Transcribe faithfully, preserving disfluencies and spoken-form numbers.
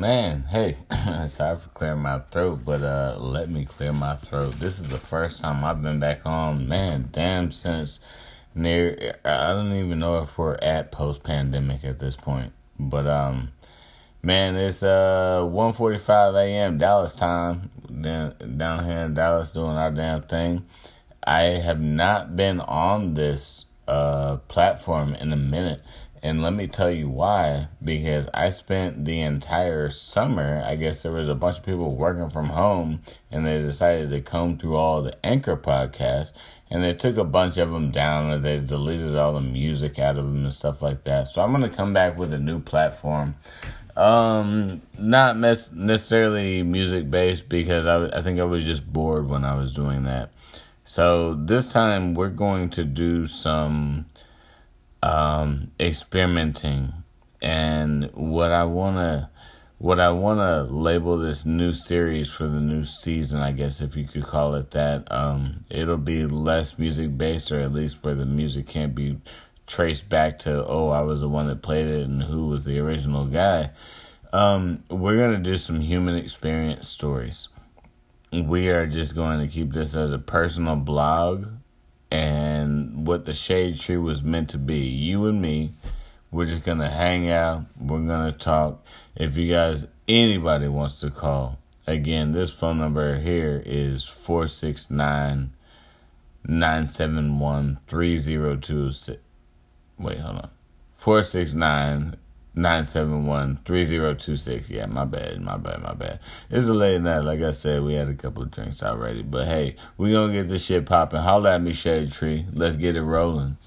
man, hey, sorry for clearing my throat, but uh, let me clear my throat. This is the first time I've been back on, man, damn, since near, I don't even know if we're at post-pandemic at this point, but um, man, it's uh one forty-five a.m. Dallas time, down here in Dallas doing our damn thing. I have not been on this uh platform in a minute. And let me tell you why, because I spent the entire summer, I guess there was a bunch of people working from home, and they decided to comb through all the Anchor podcasts, and they took a bunch of them down, or they deleted all the music out of them and stuff like that. So I'm going to come back with a new platform. Um, not mes- necessarily music-based, because I, I think I was just bored when I was doing that. So this time we're going to do some... Um, experimenting, and what I wanna, what I wanna label this new series for the new season, I guess if you could call it that. Um, it'll be less music based, or at least where the music can't be traced back to, oh, I was the one that played it, and who was the original guy. Um, we're gonna do some human experience stories. We are just going to keep this as a personal blog. And what the Shade Tree was meant to be. You and me, we're just going to hang out. We're going to talk. If you guys, anybody wants to call, again, this phone number here is four six nine, nine seven one, three zero two six. Wait, hold on. four six nine, nine seven one, three zero two six. Yeah, my bad, my bad, my bad. It's a late night. Like I said, we had a couple of drinks already. But hey, we're going to get this shit popping. Holla at me, Shade Tree. Let's get it rolling.